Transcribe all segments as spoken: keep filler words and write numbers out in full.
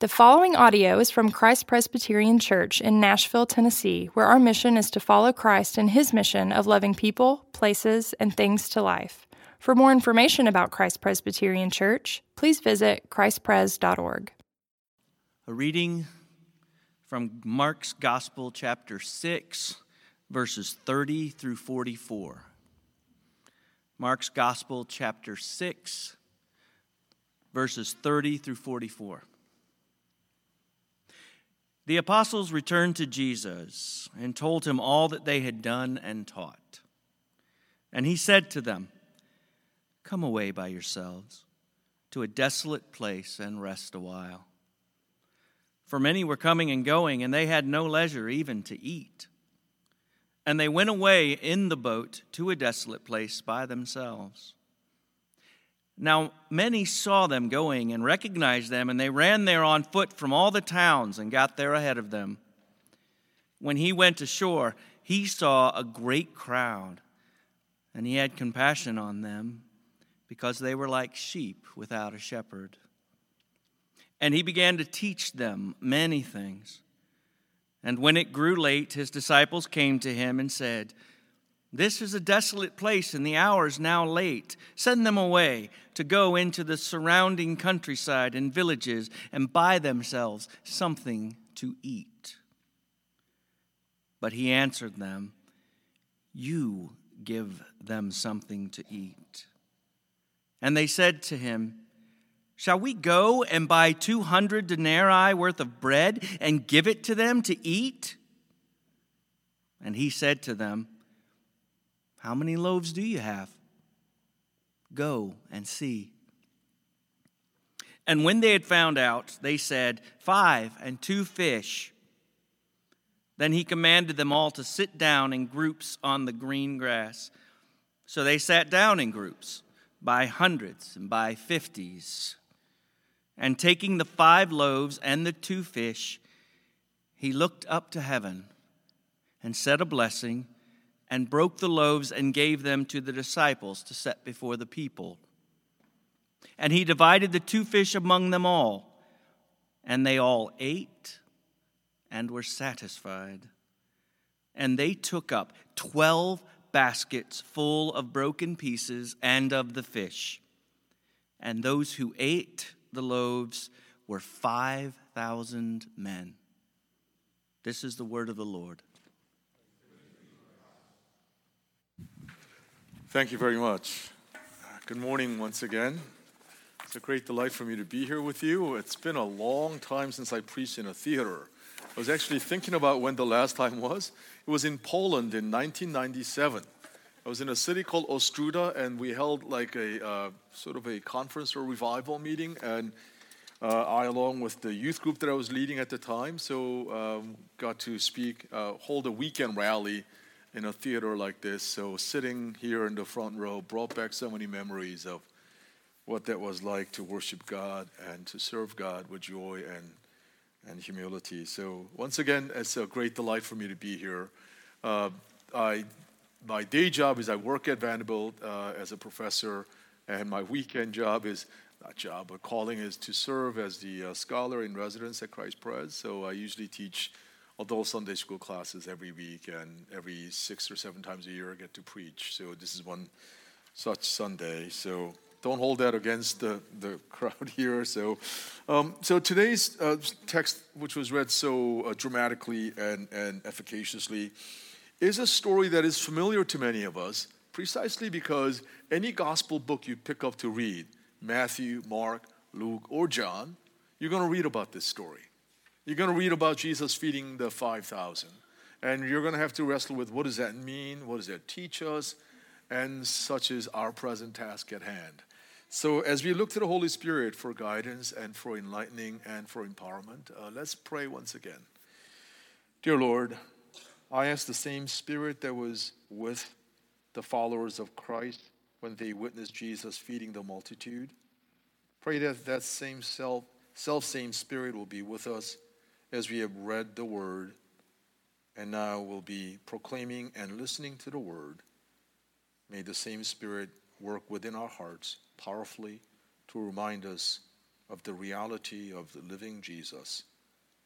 The following audio is from Christ Presbyterian Church in Nashville, Tennessee, where our mission is to follow Christ in his mission of loving people, places, and things to life. For more information about Christ Presbyterian Church, please visit christ pres dot org. A reading from Mark's Gospel, chapter six, verses thirty through forty-four. Mark's Gospel, chapter six, verses thirty through forty-four. The apostles returned to Jesus and told him all that they had done and taught. And he said to them, "Come away by yourselves to a desolate place and rest a while." For many were coming and going, and they had no leisure even to eat. And they went away in the boat to a desolate place by themselves. Now many saw them going and recognized them, and they ran there on foot from all the towns and got there ahead of them. When he went ashore, he saw a great crowd, and he had compassion on them, because they were like sheep without a shepherd. And he began to teach them many things. And when it grew late, his disciples came to him and said, "This is a desolate place, and the hour is now late. Send them away to go into the surrounding countryside and villages and buy themselves something to eat." But he answered them, "You give them something to eat." And they said to him, "Shall we go and buy two hundred denarii worth of bread and give it to them to eat?" And he said to them, "How many loaves do you have? Go and see." And when they had found out, they said, "Five and two fish." Then he commanded them all to sit down in groups on the green grass. So they sat down in groups, by hundreds and by fifties. And taking the five loaves and the two fish, he looked up to heaven and said a blessing, and broke the loaves and gave them to the disciples to set before the people. And he divided the two fish among them all, and they all ate and were satisfied. And they took up twelve baskets full of broken pieces and of the fish. And those who ate the loaves were five thousand men. This is the word of the Lord. Thank you very much. Good morning once again. It's a great delight for me to be here with you. It's been a long time since I preached in a theater. I was actually thinking about when the last time was. It was in Poland in nineteen ninety-seven. I was in a city called Ostruda, and we held like a uh, sort of a conference or revival meeting, and uh, I, along with the youth group that I was leading at the time, so um, got to speak, uh, hold a weekend rally in a theater like this. So sitting here in the front row brought back so many memories of what that was like to worship God and to serve God with joy and, and humility. So once again, it's a great delight for me to be here. Uh, I my day job is I work at Vanderbilt uh, as a professor, and my weekend job is, not job, but calling is to serve as the uh, scholar in residence at Christ Pres. So I usually teach although Sunday school classes every week, and every six or seven times a year I get to preach. So this is one such Sunday. So don't hold that against the, the crowd here. So um, so today's uh, text, which was read so uh, dramatically and, and efficaciously, is a story that is familiar to many of us, precisely because any gospel book you pick up to read, Matthew, Mark, Luke, or John, you're going to read about this story. You're going to read about Jesus feeding the five thousand. And you're going to have to wrestle with, what does that mean? What does that teach us? And such is our present task at hand. So as we look to the Holy Spirit for guidance and for enlightening and for empowerment, uh, let's pray once again. Dear Lord, I ask the same Spirit that was with the followers of Christ when they witnessed Jesus feeding the multitude. Pray that that same self, self-same Spirit will be with us as we have read the word, and now will be proclaiming and listening to the word. May the same Spirit work within our hearts powerfully to remind us of the reality of the living Jesus,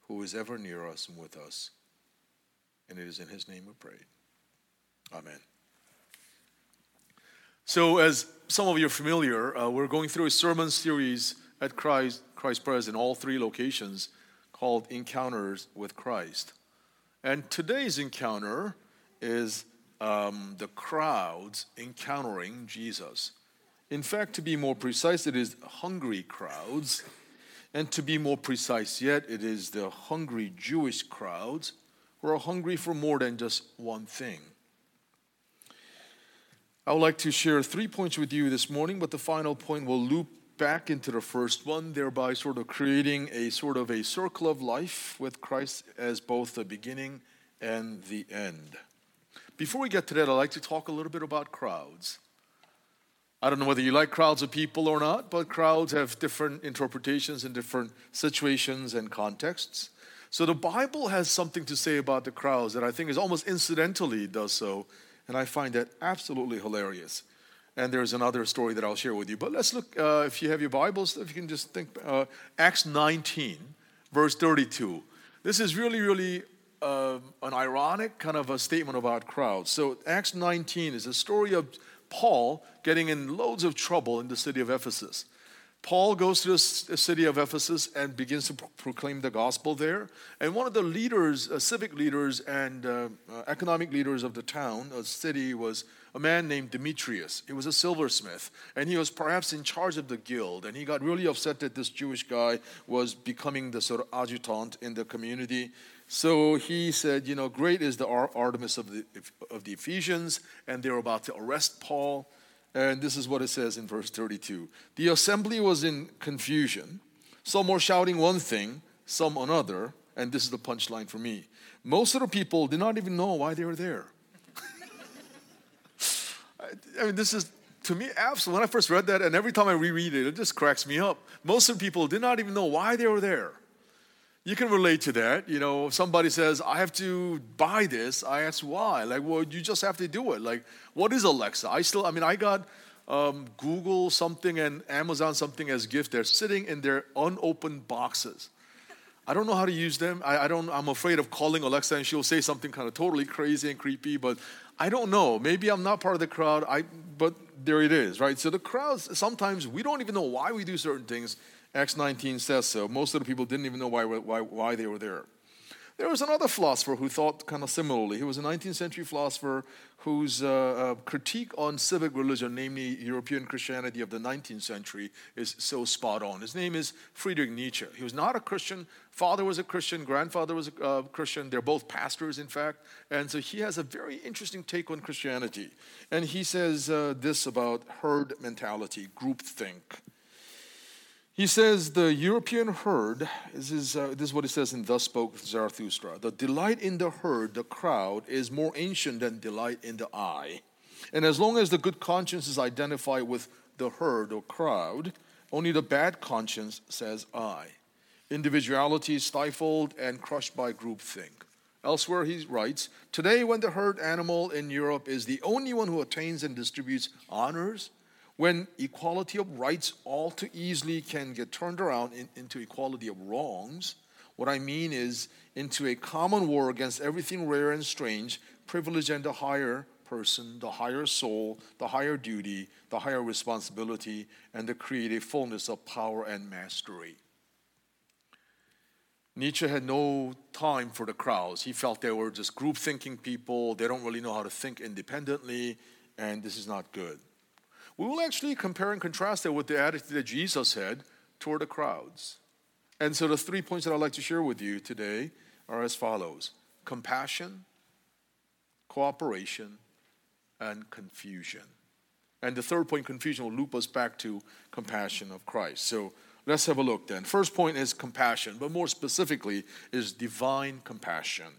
who is ever near us and with us. And it is in his name we pray. Amen. So as some of you are familiar, uh, we're going through a sermon series at Christ, Christ Pres in all three locations called Encounters with Christ. And today's encounter is um, the crowds encountering Jesus. In fact, to be more precise, it is hungry crowds. And to be more precise yet, it is the hungry Jewish crowds who are hungry for more than just one thing. I would like to share three points with you this morning, but the final point will loop back into the first one, thereby sort of creating a sort of a circle of life with Christ as both the beginning and the end. Before we get to that, I'd like to talk a little bit about crowds. I don't know whether you like crowds of people or not, but crowds have different interpretations in different situations and contexts. So the Bible has something to say about the crowds that I think is almost incidentally does so, and I find that absolutely hilarious. And there's another story that I'll share with you. But let's look, uh, if you have your Bibles, if you can just think, uh, Acts nineteen, verse thirty-two. This is really, really uh, an ironic kind of a statement about crowds. So Acts nineteen is a story of Paul getting in loads of trouble in the city of Ephesus. Paul goes to the city of Ephesus and begins to pro- proclaim the gospel there. And one of the leaders, uh, civic leaders and uh, uh, economic leaders of the town, a city, was a man named Demetrius. He was a silversmith, and he was perhaps in charge of the guild. And he got really upset that this Jewish guy was becoming the sort of adjutant in the community. So he said, you know, great is the Ar- Artemis of the, of the Ephesians, and they were about to arrest Paul. And this is what it says in verse thirty-two. The assembly was in confusion. Some were shouting one thing, some another. And this is the punchline for me. Most of the people did not even know why they were there. I mean, this is, to me, absolutely. When I first read that, and every time I reread it, it just cracks me up. Most of the people did not even know why they were there. You can relate to that. You know, somebody says, I have to buy this. I ask why. Like, well, you just have to do it. Like, what is Alexa? I still, I mean, I got um, Google something and Amazon something as gift. They're sitting in their unopened boxes. I don't know how to use them. I, I don't, I'm afraid of calling Alexa and she'll say something kind of totally crazy and creepy, but I don't know. Maybe I'm not part of the crowd, I, but there it is, right? So the crowds, sometimes we don't even know why we do certain things. Acts nineteen says so. Most of the people didn't even know why, why, why they were there. There was another philosopher who thought kind of similarly. He was a nineteenth century philosopher whose uh, uh, critique on civic religion, namely European Christianity of the nineteenth century, is so spot on. His name is Friedrich Nietzsche. He was not a Christian. Father was a Christian. Grandfather was a uh, Christian. They're both pastors, in fact. And so he has a very interesting take on Christianity. And he says uh, this about herd mentality, groupthink. He says the European herd, this is, uh, this is what it says in Thus Spoke Zarathustra, the delight in the herd, the crowd, is more ancient than delight in the eye. And as long as the good conscience is identified with the herd or crowd, only the bad conscience says I. Individuality is stifled and crushed by groupthink. Elsewhere he writes, today when the herd animal in Europe is the only one who attains and distributes honors, when equality of rights all too easily can get turned around in, into equality of wrongs, what I mean is into a common war against everything rare and strange, privilege and the higher person, the higher soul, the higher duty, the higher responsibility, and the creative fullness of power and mastery. Nietzsche had no time for the crowds. He felt they were just group thinking people. They don't really know how to think independently, and this is not good. We will actually compare and contrast that with the attitude that Jesus had toward the crowds. And so the three points that I'd like to share with you today are as follows. Compassion, cooperation, and confusion. And the third point, confusion, will loop us back to compassion of Christ. So let's have a look then. First point is compassion, but more specifically is divine compassion.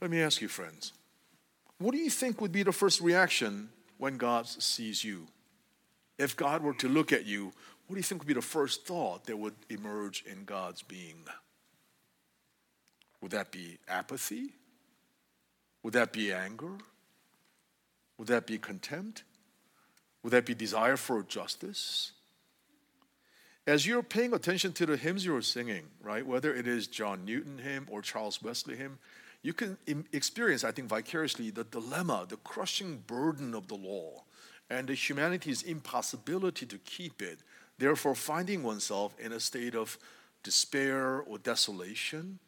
Let me ask you, friends, what do you think would be the first reaction when God sees you? If God were to look at you, what do you think would be the first thought that would emerge in God's being? Would that be apathy? Would that be anger? Would that be contempt? Would that be desire for justice? As you're paying attention to the hymns you're singing, right, whether it is John Newton hymn or Charles Wesley hymn, you can experience, I think, vicariously the dilemma, the crushing burden of the law, and the humanity's impossibility to keep it, therefore finding oneself in a state of despair or desolation.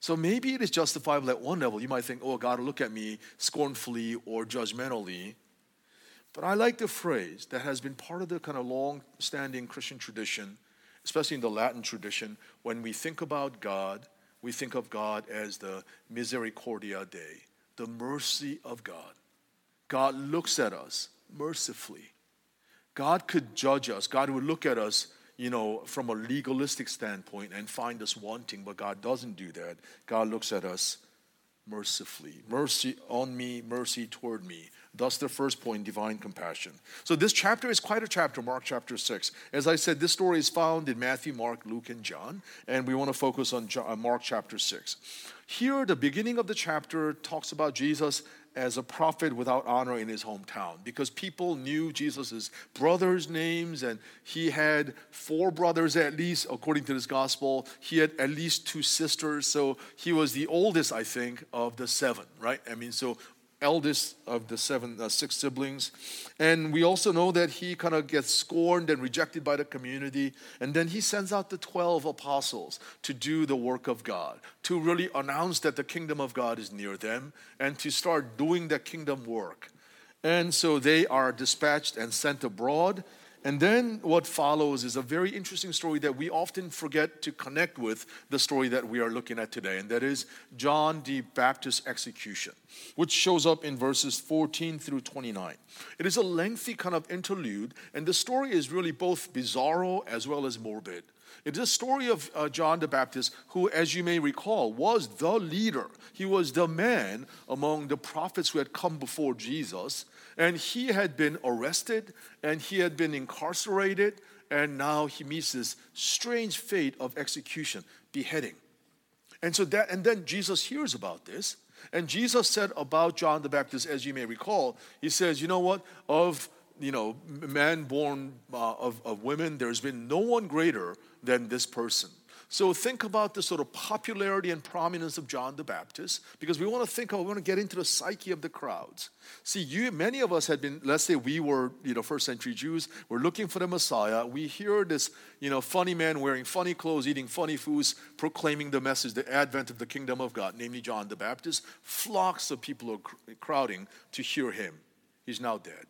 So maybe it is justifiable at one level. You might think, oh, God will look at me scornfully or judgmentally. But I like the phrase that has been part of the kind of long-standing Christian tradition, especially in the Latin tradition. When we think about God, we think of God as the misericordia Dei, the mercy of God. God looks at us mercifully. God could judge us. God would look at us, you know, from a legalistic standpoint and find us wanting, but God doesn't do that. God looks at us mercifully. Mercy on me, mercy toward me. Thus the first point, divine compassion. So this chapter is quite a chapter, Mark chapter six. As I said, this story is found in Matthew, Mark, Luke, and John, and we want to focus on Mark chapter six. Here, the beginning of the chapter talks about Jesus as a prophet without honor in his hometown, because people knew Jesus' brothers' names, and he had four brothers at least, according to this gospel. He had at least two sisters, so he was the oldest, I think, of the seven, right? I mean, so eldest of the seven, uh, six siblings. And we also know that he kind of gets scorned and rejected by the community. And then he sends out the twelve apostles to do the work of God, to really announce that the kingdom of God is near them and to start doing that kingdom work. And so they are dispatched and sent abroad. And then what follows is a very interesting story that we often forget to connect with the story that we are looking at today, and that is John the Baptist's execution, which shows up in verses fourteen through twenty-nine. It is a lengthy kind of interlude, and the story is really both bizarro as well as morbid. It is a story of uh, John the Baptist, who, as you may recall, was the leader. He was the man among the prophets who had come before Jesus, and he had been arrested, and he had been incarcerated, and now he meets this strange fate of execution, beheading. And so that, and then Jesus hears about this, and Jesus said about John the Baptist, as you may recall, he says, you know what, of you know, man born uh, of, of women, there's been no one greater than this person. So think about the sort of popularity and prominence of John the Baptist, because we want to think of, we want to get into the psyche of the crowds. See, you, many of us had been, let's say we were, you know, first century Jews, we're looking for the Messiah. We hear this, you know, funny man wearing funny clothes, eating funny foods, proclaiming the message, the advent of the kingdom of God, namely John the Baptist. Flocks of people are crowding to hear him. He's now dead.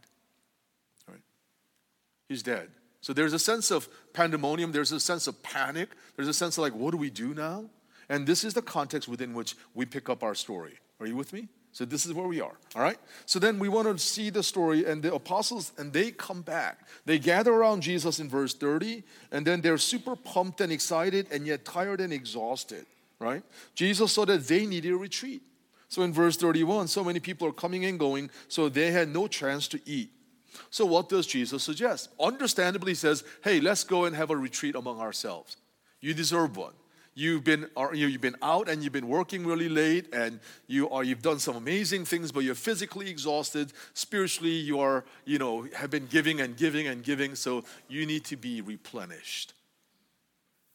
Right? He's dead. So there's a sense of pandemonium, there's a sense of panic, there's a sense of like, what do we do now? And this is the context within which we pick up our story. Are you with me? So this is where we are, all right? So then we want to see the story, and the apostles, and they come back. They gather around Jesus in verse thirty, and then they're super pumped and excited, and yet tired and exhausted, right? Jesus saw that they needed a retreat. So in verse thirty-one, so many people are coming and going, so they had no chance to eat. So what does Jesus suggest? Understandably, he says, hey, let's go and have a retreat among ourselves. You deserve one. You've been, you've been out and you've been working really late, and you are, you've done some amazing things, but you're physically exhausted. Spiritually, you are, you know, have been giving and giving and giving, so you need to be replenished.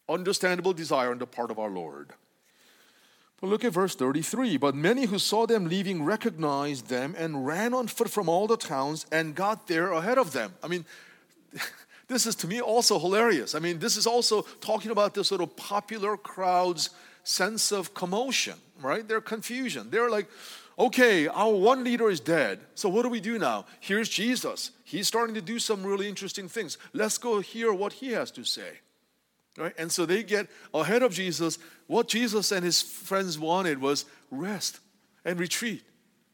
Understandable desire on the part of our Lord. But look at verse thirty-three. But many who saw them leaving recognized them and ran on foot from all the towns and got there ahead of them. I mean, this is to me also hilarious. I mean, this is also talking about this sort of popular crowd's sense of commotion, right? Their confusion. They're like, okay, our one leader is dead, so what do we do now? Here's Jesus. He's starting to do some really interesting things. Let's go hear what he has to say. Right? And so they get ahead of Jesus. What Jesus and his friends wanted was rest and retreat.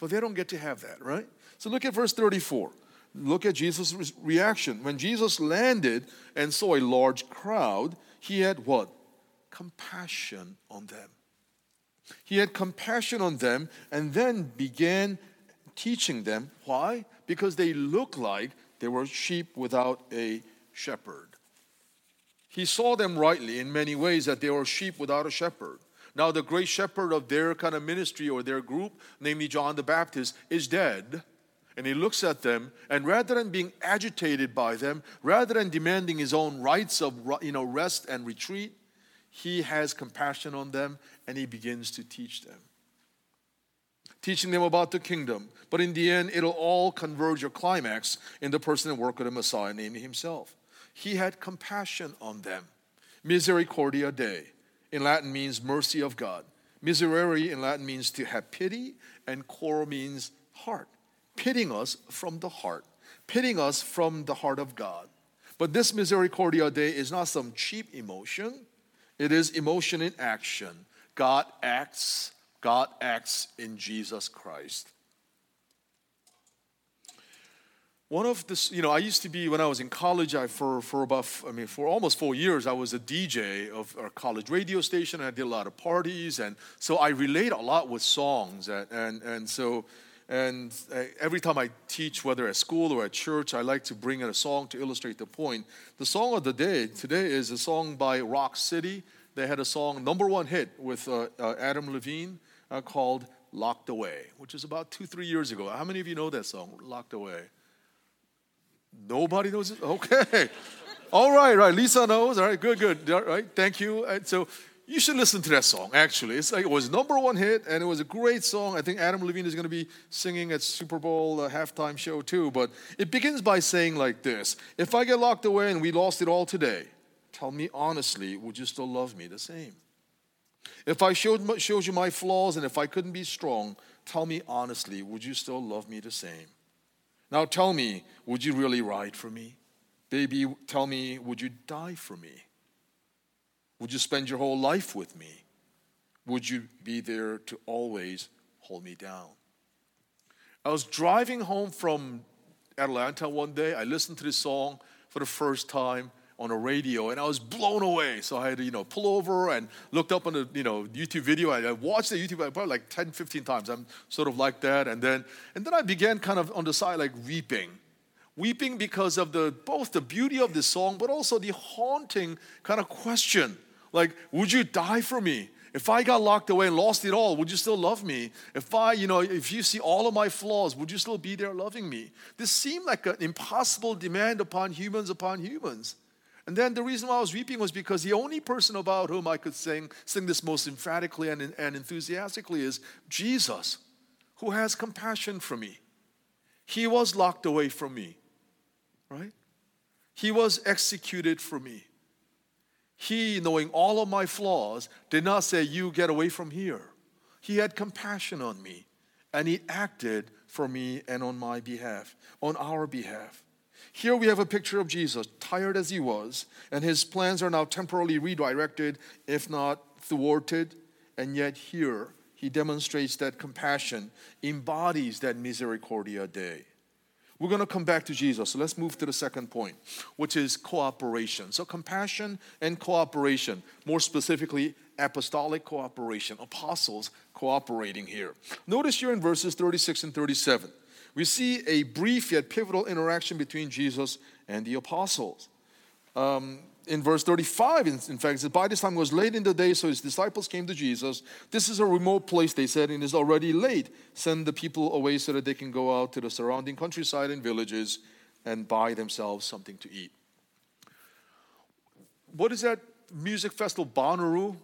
But they don't get to have that, right? So look at verse thirty-four. Look at Jesus' reaction. When Jesus landed and saw a large crowd, he had what? Compassion on them. He had compassion on them and then began teaching them. Why? Because they looked like they were sheep without a shepherd. He saw them rightly in many ways that they were sheep without a shepherd. Now the great shepherd of their kind of ministry or their group, namely John the Baptist, is dead. And he looks at them, and rather than being agitated by them, rather than demanding his own rights of, you know, rest and retreat, he has compassion on them, and he begins to teach them. Teaching them about the kingdom. But in the end, it'll all converge or climax in the person and work of the Messiah, namely himself. He had compassion on them. Misericordia Dei, in Latin means mercy of God. Miserere in Latin means to have pity, and cor means heart. Pitying us from the heart, pitying us from the heart of God. But this Misericordia Dei is not some cheap emotion. It is emotion in action. God acts, God acts in Jesus Christ. One of this, you know, I used to be, when I was in college, I for for about, I mean, for almost four years, I was a D J of our college radio station, and I did a lot of parties, and so I relate a lot with songs, and and, and so, and every time I teach, whether at school or at church, I like to bring in a song to illustrate the point. The song of the day today is a song by Rock City. They had a song, number one hit with uh, uh, Adam Levine uh, called Locked Away, which is about two, three years ago. How many of you know that song, Locked Away? Nobody knows it? Okay. All right, right. Lisa knows. All right, good, good. All right, thank you. And so you should listen to that song, actually. It's like, it was number one hit, and it was a great song. I think Adam Levine is going to be singing at Super Bowl uh, halftime show, too. But it begins by saying like this: if I get locked away and we lost it all today, tell me honestly, would you still love me the same? If I showed, showed you my flaws and if I couldn't be strong, tell me honestly, would you still love me the same? Now tell me, would you really ride for me? Baby, tell me, would you die for me? Would you spend your whole life with me? Would you be there to always hold me down? I was driving home from Atlanta one day. I listened to this song for the first time on a radio, and I was blown away. So I had to, you know, pull over and looked up on the, you know, YouTube video. I, I watched the YouTube probably like ten, fifteen times. I'm sort of like that. And then and then I began kind of on the side like weeping. Weeping because of the both the beauty of this song, but also the haunting kind of question. Like, would you die for me? If I got locked away and lost it all, would you still love me? If I, you know, if you see all of my flaws, would you still be there loving me? This seemed like an impossible demand upon humans upon humans. And then the reason why I was weeping was because the only person about whom I could sing, sing this most emphatically and, and enthusiastically is Jesus, who has compassion for me. He was locked away from me, right? He was executed for me. He, knowing all of my flaws, did not say, you get away from here. He had compassion on me, and he acted for me and on my behalf, on our behalf. Here we have a picture of Jesus, tired as he was, and his plans are now temporarily redirected, if not thwarted. And yet here, he demonstrates that compassion, embodies that Misericordia Dei. We're going to come back to Jesus, so let's move to the second point, which is cooperation. So compassion and cooperation, more specifically, apostolic cooperation, apostles cooperating here. Notice here in verses thirty-six and thirty-seven. We see a brief yet pivotal interaction between Jesus and the apostles. Um, in verse thirty-five, in, in fact, it says, by this time it was late in the day, so his disciples came to Jesus. This is a remote place, they said, and it is already late. Send the people away so that they can go out to the surrounding countryside and villages and buy themselves something to eat. What is that music festival, Bonnaroo,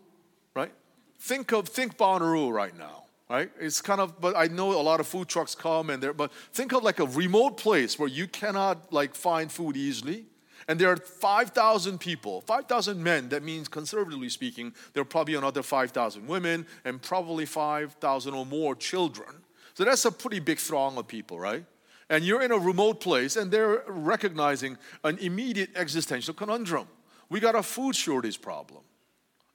right? Think of, think Bonnaroo right now. Right? It's kind of, but I know a lot of food trucks come and there, but think of like a remote place where you cannot like find food easily. And there are five thousand people, five thousand men. That means, conservatively speaking, there are probably another five thousand women and probably five thousand or more children. So that's a pretty big throng of people, right? And you're in a remote place and they're recognizing an immediate existential conundrum. We got a food shortage problem.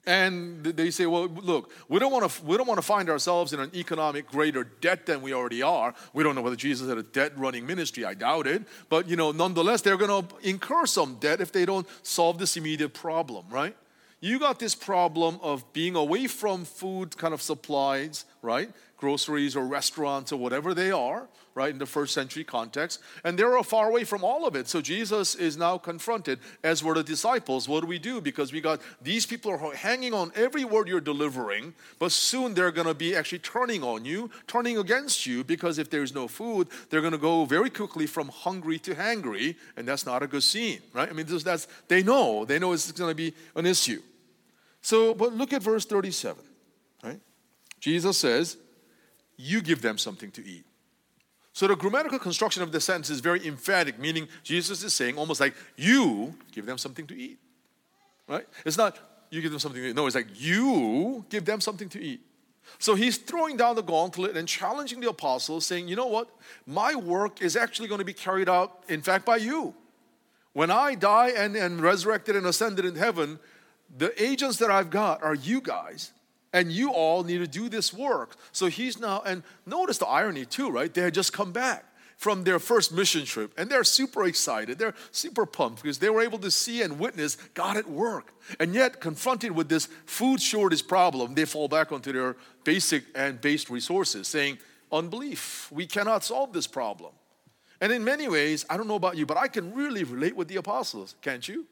And they say, well, look, we don't want to we don't want to find ourselves in an economic greater debt than we already are. We don't know whether Jesus had a debt-running ministry. I doubt it. But, you know, nonetheless, they're going to incur some debt if they don't solve this immediate problem, right? You got this problem of being away from food kind of supplies, right? groceries or restaurants or whatever they are, right, in the first century context. And they were far away from all of it. So Jesus is now confronted, as were the disciples. What do we do? Because we got these people are hanging on every word you're delivering, but soon they're going to be actually turning on you, turning against you, because if there's no food, they're going to go very quickly from hungry to hangry, and that's not a good scene, right? I mean, this, that's they know. They know it's going to be an issue. So, but look at verse thirty-seven, right? Jesus says, you give them something to eat. So the grammatical construction of the sentence is very emphatic, meaning Jesus is saying almost like, you give them something to eat, right? It's not, you give them something to eat. No, it's like, you give them something to eat. So he's throwing down the gauntlet and challenging the apostles, saying, you know what? My work is actually going to be carried out, in fact, by you. When I die and, and resurrected and ascended in heaven, the agents that I've got are you guys. And you all need to do this work. So he's now, and notice the irony too, right? They had just come back from their first mission trip, and they're super excited. They're super pumped because they were able to see and witness God at work. And yet, confronted with this food shortage problem, they fall back onto their basic and based resources, saying, unbelief, we cannot solve this problem. And in many ways, I don't know about you, but I can really relate with the apostles, can't you?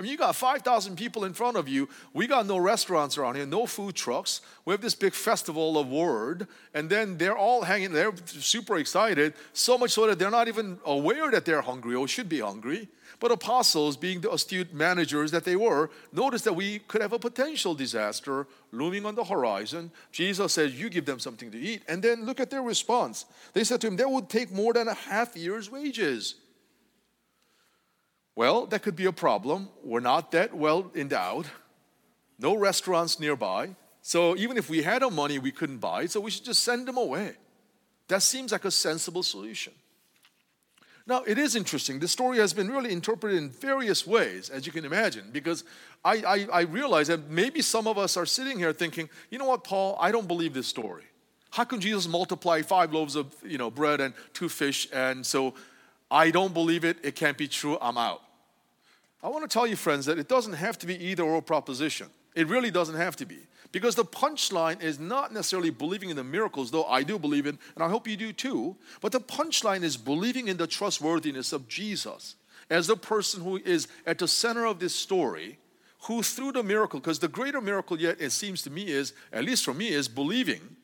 I mean, you got five thousand people in front of you. We got no restaurants around here, no food trucks. We have this big festival of word, and then they're all hanging, they're super excited, so much so that they're not even aware that they're hungry or should be hungry. But apostles, being the astute managers that they were, noticed that we could have a potential disaster looming on the horizon. Jesus says, you give them something to eat. And then look at their response. They said to him, that would take more than a half year's wages. Well, that could be a problem. We're not that well endowed. No restaurants nearby. So even if we had our money, we couldn't buy it. So we should just send them away. That seems like a sensible solution. Now, it is interesting. This story has been really interpreted in various ways, as you can imagine, because I, I, I realize that maybe some of us are sitting here thinking, you know what, Paul, I don't believe this story. How can Jesus multiply five loaves of you know bread and two fish? And so I don't believe it. It can't be true. I'm out. I want to tell you, friends, that it doesn't have to be either or proposition. It really doesn't have to be. Because the punchline is not necessarily believing in the miracles, though I do believe in, and I hope you do too. But the punchline is believing in the trustworthiness of Jesus as the person who is at the center of this story, who through the miracle, because the greater miracle yet, it seems to me is, at least for me, is believing,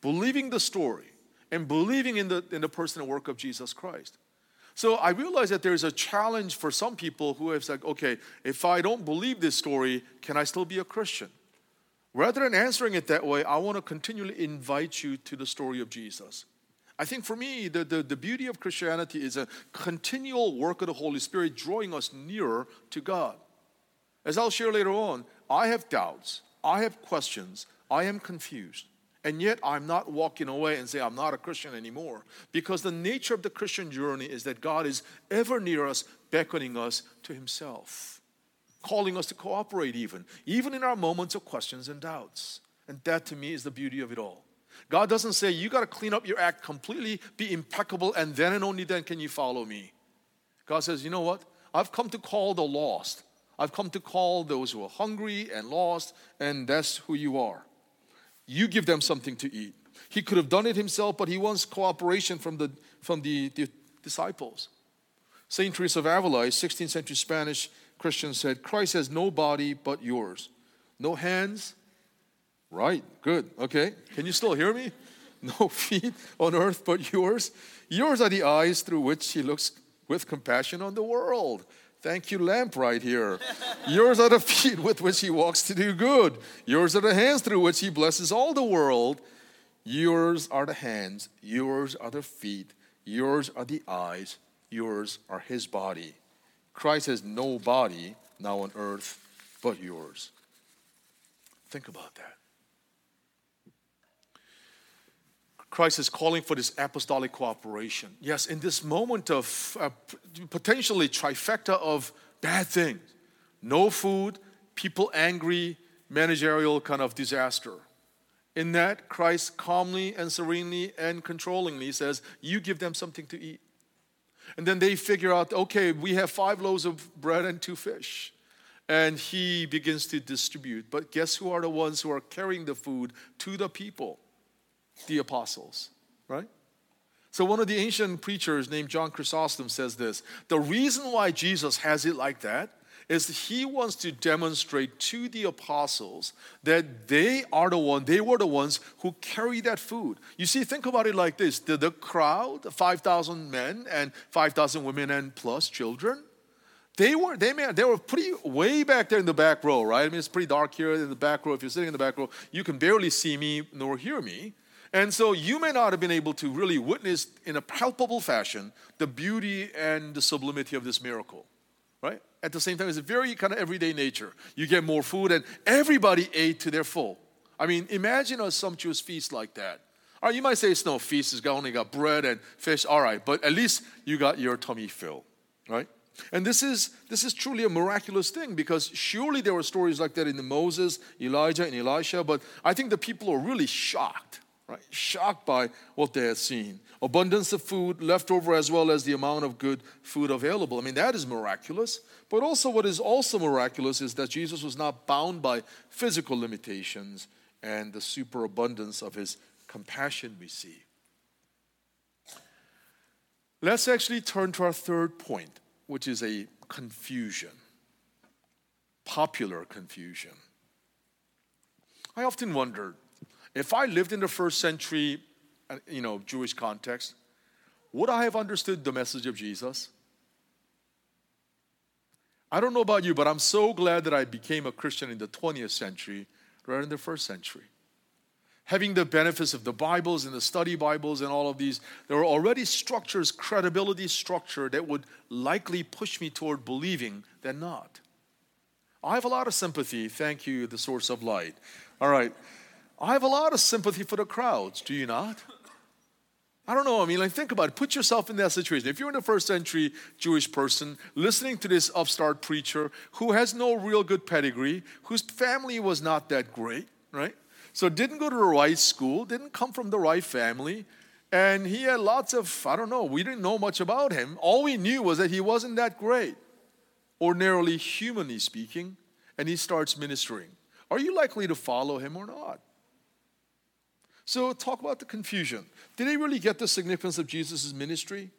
believing the story and believing in the, in the person and work of Jesus Christ. So I realize that there's a challenge for some people who have said, okay, if I don't believe this story, can I still be a Christian? Rather than answering it that way, I want to continually invite you to the story of Jesus. I think for me, the, the, the beauty of Christianity is a continual work of the Holy Spirit drawing us nearer to God. As I'll share later on, I have doubts, I have questions, I am confused. And yet I'm not walking away and say I'm not a Christian anymore, because the nature of the Christian journey is that God is ever near us, beckoning us to himself, calling us to cooperate even, even in our moments of questions and doubts. And that to me is the beauty of it all. God doesn't say you got to clean up your act completely, be impeccable, and then and only then can you follow me. God says, you know what? I've come to call the lost. I've come to call those who are hungry and lost, and that's who you are. You give them something to eat. He could have done it himself, but he wants cooperation from the from the, the disciples. Saint Teresa of Avila, a sixteenth century Spanish Christian, said, Christ has no body but yours. No hands? Right, good, okay. Can you still hear me? No feet on earth but yours. Yours are the eyes through which he looks with compassion on the world. Thank you, lamp right here. Yours are the feet with which he walks to do good. Yours are the hands through which he blesses all the world. Yours are the hands. Yours are the feet. Yours are the eyes. Yours are his body. Christ has no body now on earth but yours. Think about that. Christ is calling for this apostolic cooperation. Yes, in this moment of uh, potentially trifecta of bad things, no food, people angry, managerial kind of disaster. In that, Christ calmly and serenely and controllingly says, you give them something to eat. And then they figure out, okay, we have five loaves of bread and two fish. And he begins to distribute. But guess who are the ones who are carrying the food to the people? the apostles, right? So one of the ancient preachers named John Chrysostom says this: the reason why Jesus has it like that is he wants to demonstrate to the apostles that they are the one, they were the ones who carried that food. You see, think about it like this. The, the crowd, five thousand men and five thousand women and plus children, they were they may, they were pretty way back there in the back row, right? I mean, it's pretty dark here in the back row. If you're sitting in the back row, you can barely see me nor hear me. And so you may not have been able to really witness in a palpable fashion the beauty and the sublimity of this miracle, right? At the same time, it's a very kind of everyday nature. You get more food and everybody ate to their full. I mean, imagine a sumptuous feast like that. All right, you might say it's no feast, it's only got bread and fish, all right, but at least you got your tummy filled, right? And this is this is truly a miraculous thing, because surely there were stories like that in the Moses, Elijah, and Elisha, but I think the people are really shocked, right? Shocked by what they had seen. Abundance of food left over, as well as the amount of good food available. I mean, that is miraculous. But also what is also miraculous is that Jesus was not bound by physical limitations and the superabundance of his compassion we see. Let's actually turn to our third point, which is a confusion, popular confusion. I often wondered, if I lived in the first century, you know, Jewish context, would I have understood the message of Jesus? I don't know about you, but I'm so glad that I became a Christian in the twentieth century rather than the first century. Having the benefits of the Bibles and the study Bibles and all of these, there were already structures, credibility structure, that would likely push me toward believing than not. I have a lot of sympathy. Thank you, the source of light. All right. I have a lot of sympathy for the crowds. Do you not? I don't know. I mean, like, think about it. Put yourself in that situation. If you're in the first century Jewish person listening to this upstart preacher who has no real good pedigree, whose family was not that great, right? So didn't go to the right school, didn't come from the right family, and he had lots of, I don't know, we didn't know much about him. All we knew was that he wasn't that great, ordinarily, humanly speaking, and he starts ministering. Are you likely to follow him or not? So talk about the confusion. Did they really get the significance of Jesus' ministry?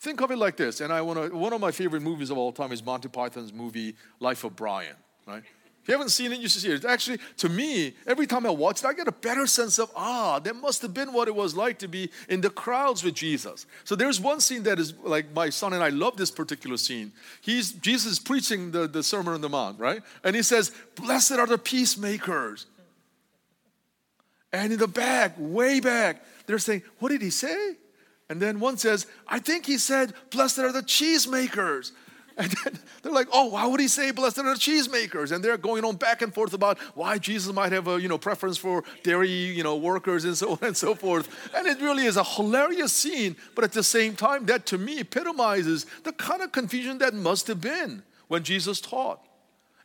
Think of it like this, and I want to, one of my favorite movies of all time is Monty Python's movie, Life of Brian, right? If you haven't seen it, you should see it. Actually, to me, every time I watch it, I get a better sense of, ah, that must have been what it was like to be in the crowds with Jesus. So there's one scene that is like, my son and I love this particular scene. He's Jesus is preaching the, the Sermon on the Mount, right? And he says, blessed are the peacemakers. And in the back, way back, they're saying, what did he say? And then one says, I think he said, blessed are the cheesemakers. And then they're like, oh, why would he say blessed are the cheesemakers? And they're going on back and forth about why Jesus might have a, you know, preference for dairy, you know, workers and so on and so forth. And it really is a hilarious scene. But at the same time, that to me epitomizes the kind of confusion that must have been when Jesus taught.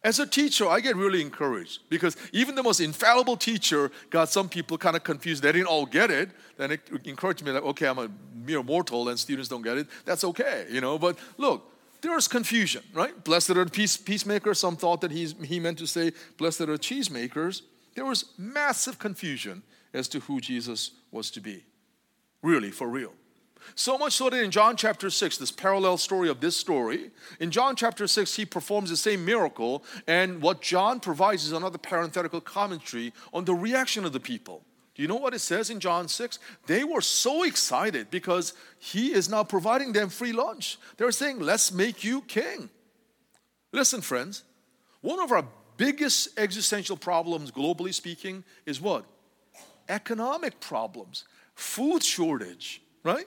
As a teacher, I get really encouraged, because even the most infallible teacher got some people kind of confused. They didn't all get it. Then it encouraged me, like, okay, I'm a mere mortal and students don't get it. That's okay, you know. But look, there's confusion, right? Blessed are the peace, peacemakers. Some thought that he's, he meant to say, blessed are the cheesemakers. There was massive confusion as to who Jesus was to be. Really, for real. So much so that in John chapter six, this parallel story of this story, in John chapter six, he performs the same miracle. And what John provides is another parenthetical commentary on the reaction of the people. Do you know what it says in John six? They were so excited because he is now providing them free lunch. They're saying, let's make you king. Listen, friends, one of our biggest existential problems, globally speaking, is what? Economic problems, food shortage, right?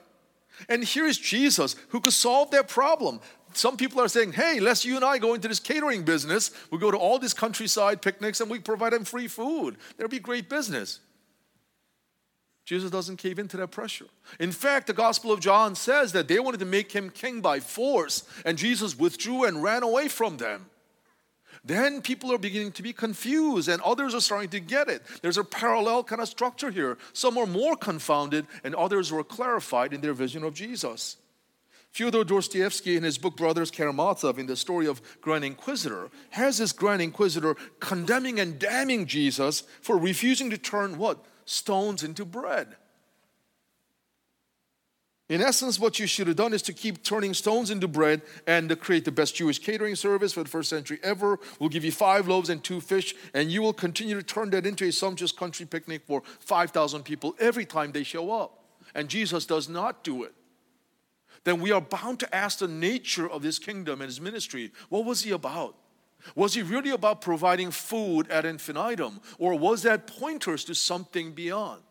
And here is Jesus who could solve that problem. Some people are saying, hey, let's you and I go into this catering business. We go to all these countryside picnics and we provide them free food. There'll be great business. Jesus doesn't cave into that pressure. In fact, the Gospel of John says that they wanted to make him king by force, and Jesus withdrew and ran away from them. Then people are beginning to be confused, and others are starting to get it. There's a parallel kind of structure here. Some are more confounded, and others were clarified in their vision of Jesus. Fyodor Dostoevsky, in his book Brothers Karamazov, in the story of Grand Inquisitor, has this Grand Inquisitor condemning and damning Jesus for refusing to turn what? stones into bread. In essence, what you should have done is to keep turning stones into bread and to create the best Jewish catering service for the first century ever. We'll give you five loaves and two fish, and you will continue to turn that into a sumptuous country picnic for five thousand people every time they show up. And Jesus does not do it. Then we are bound to ask the nature of his kingdom and his ministry. What was he about? Was he really about providing food ad infinitum, or was that pointers to something beyond?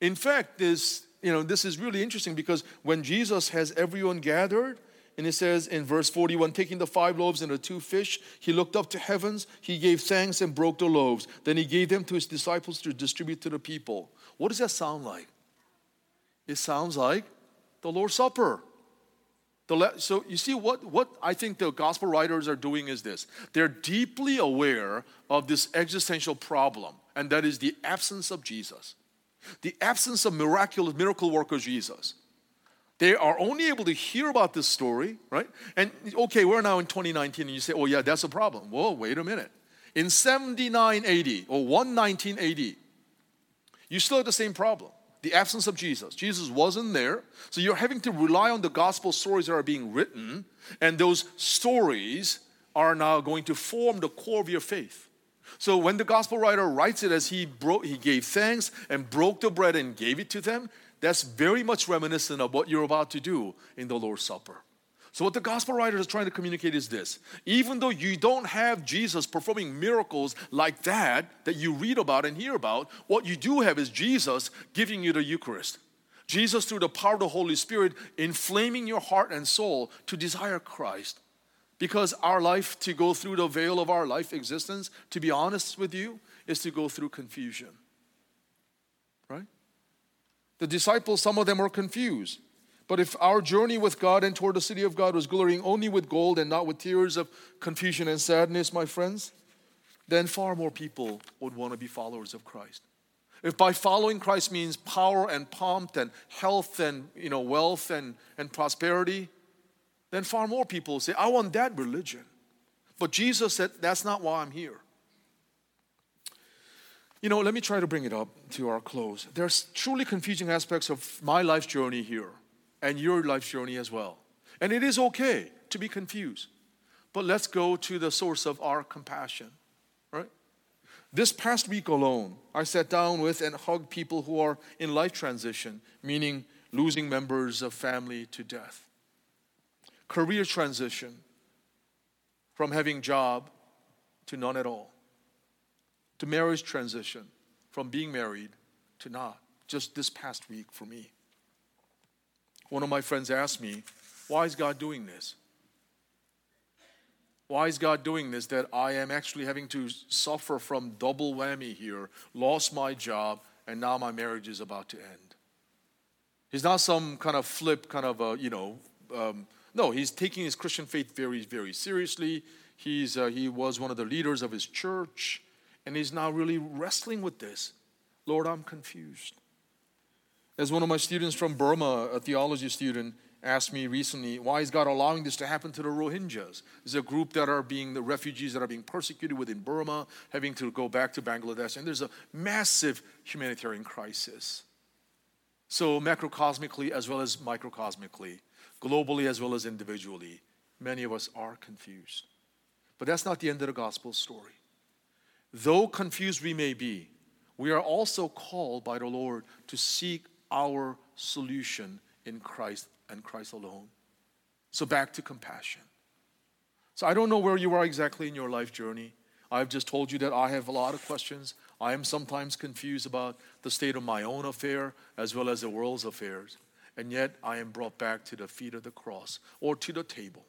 In fact, this... You know, this is really interesting because when Jesus has everyone gathered, and it says in verse forty-one, taking the five loaves and the two fish, he looked up to heavens, he gave thanks and broke the loaves. Then he gave them to his disciples to distribute to the people. What does that sound like? It sounds like the Lord's Supper. The la- so you see, what, what I think the gospel writers are doing is this. They're deeply aware of this existential problem, and that is the absence of Jesus. The absence of miraculous miracle worker Jesus. They are only able to hear about this story, right? And okay, we're now in twenty nineteen, and you say, oh yeah, that's a problem. Whoa, wait a minute. In seventy-nine A D, or one nineteen A D, you still have the same problem. The absence of Jesus. Jesus wasn't there, so you're having to rely on the gospel stories that are being written, and those stories are now going to form the core of your faith. So when the gospel writer writes it as he broke, he gave thanks and broke the bread and gave it to them, that's very much reminiscent of what you're about to do in the Lord's Supper. So what the gospel writer is trying to communicate is this. Even though you don't have Jesus performing miracles like that, that you read about and hear about, what you do have is Jesus giving you the Eucharist. Jesus, through the power of the Holy Spirit, inflaming your heart and soul to desire Christ. Because our life, to go through the veil of our life existence, to be honest with you, is to go through confusion. Right? The disciples, some of them are confused. But if our journey with God and toward the city of God was glorying only with gold and not with tears of confusion and sadness, my friends, then far more people would want to be followers of Christ. If by following Christ means power and pomp and health and, you know, wealth and, and prosperity, then far more people say, I want that religion. But Jesus said, that's not why I'm here. You know, let me try to bring it up to our close. There's truly confusing aspects of my life journey here and your life journey as well. And it is okay to be confused. But let's go to the source of our compassion, right? This past week alone, I sat down with and hugged people who are in life transition, meaning losing members of family to death. Career transition from having job to none at all, to marriage transition from being married to not, just this past week for me. One of my friends asked me, why is God doing this? Why is God doing this, that I am actually having to suffer from double whammy here, lost my job, and now my marriage is about to end? He's not some kind of flip, kind of a, you know, um, No, he's taking his Christian faith very, very seriously. He's uh, he was one of the leaders of his church, and he's now really wrestling with this. Lord, I'm confused. As one of my students from Burma, a theology student, asked me recently, why is God allowing this to happen to the Rohingyas? There's a group that are being, the refugees that are being persecuted within Burma, having to go back to Bangladesh, and there's a massive humanitarian crisis. So macrocosmically as well as microcosmically, globally as well as individually, many of us are confused. But that's not the end of the gospel story. Though confused we may be, we are also called by the Lord to seek our solution in Christ and Christ alone. So back to compassion. So I don't know where you are exactly in your life journey. I've just told you that I have a lot of questions. I am sometimes confused about the state of my own affair as well as the world's affairs. And yet I am brought back to the feet of the cross or to the table.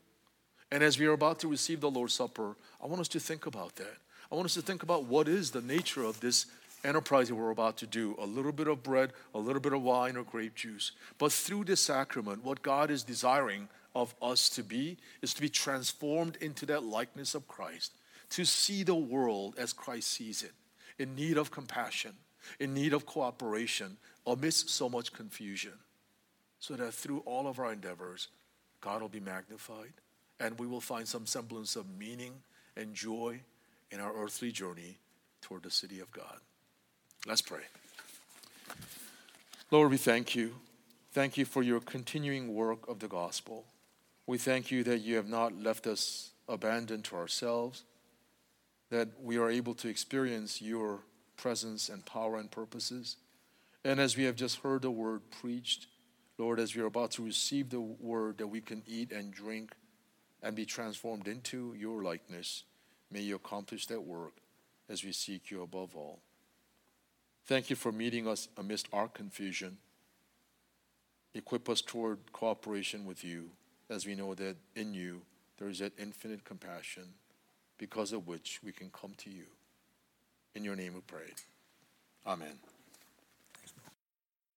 And as we are about to receive the Lord's Supper, I want us to think about that. I want us to think about what is the nature of this enterprise that we're about to do. A little bit of bread, a little bit of wine or grape juice. But through this sacrament, what God is desiring of us to be is to be transformed into that likeness of Christ. To see the world as Christ sees it, in need of compassion, in need of cooperation, amidst so much confusion. So that through all of our endeavors, God will be magnified and we will find some semblance of meaning and joy in our earthly journey toward the city of God. Let's pray. Lord, we thank you. Thank you for your continuing work of the gospel. We thank you that you have not left us abandoned to ourselves, that we are able to experience your presence and power and purposes. And as we have just heard the word preached, Lord, as we are about to receive the word that we can eat and drink and be transformed into your likeness, may you accomplish that work as we seek you above all. Thank you for meeting us amidst our confusion. Equip us toward cooperation with you, as we know that in you there is that infinite compassion because of which we can come to you. In your name we pray. Amen.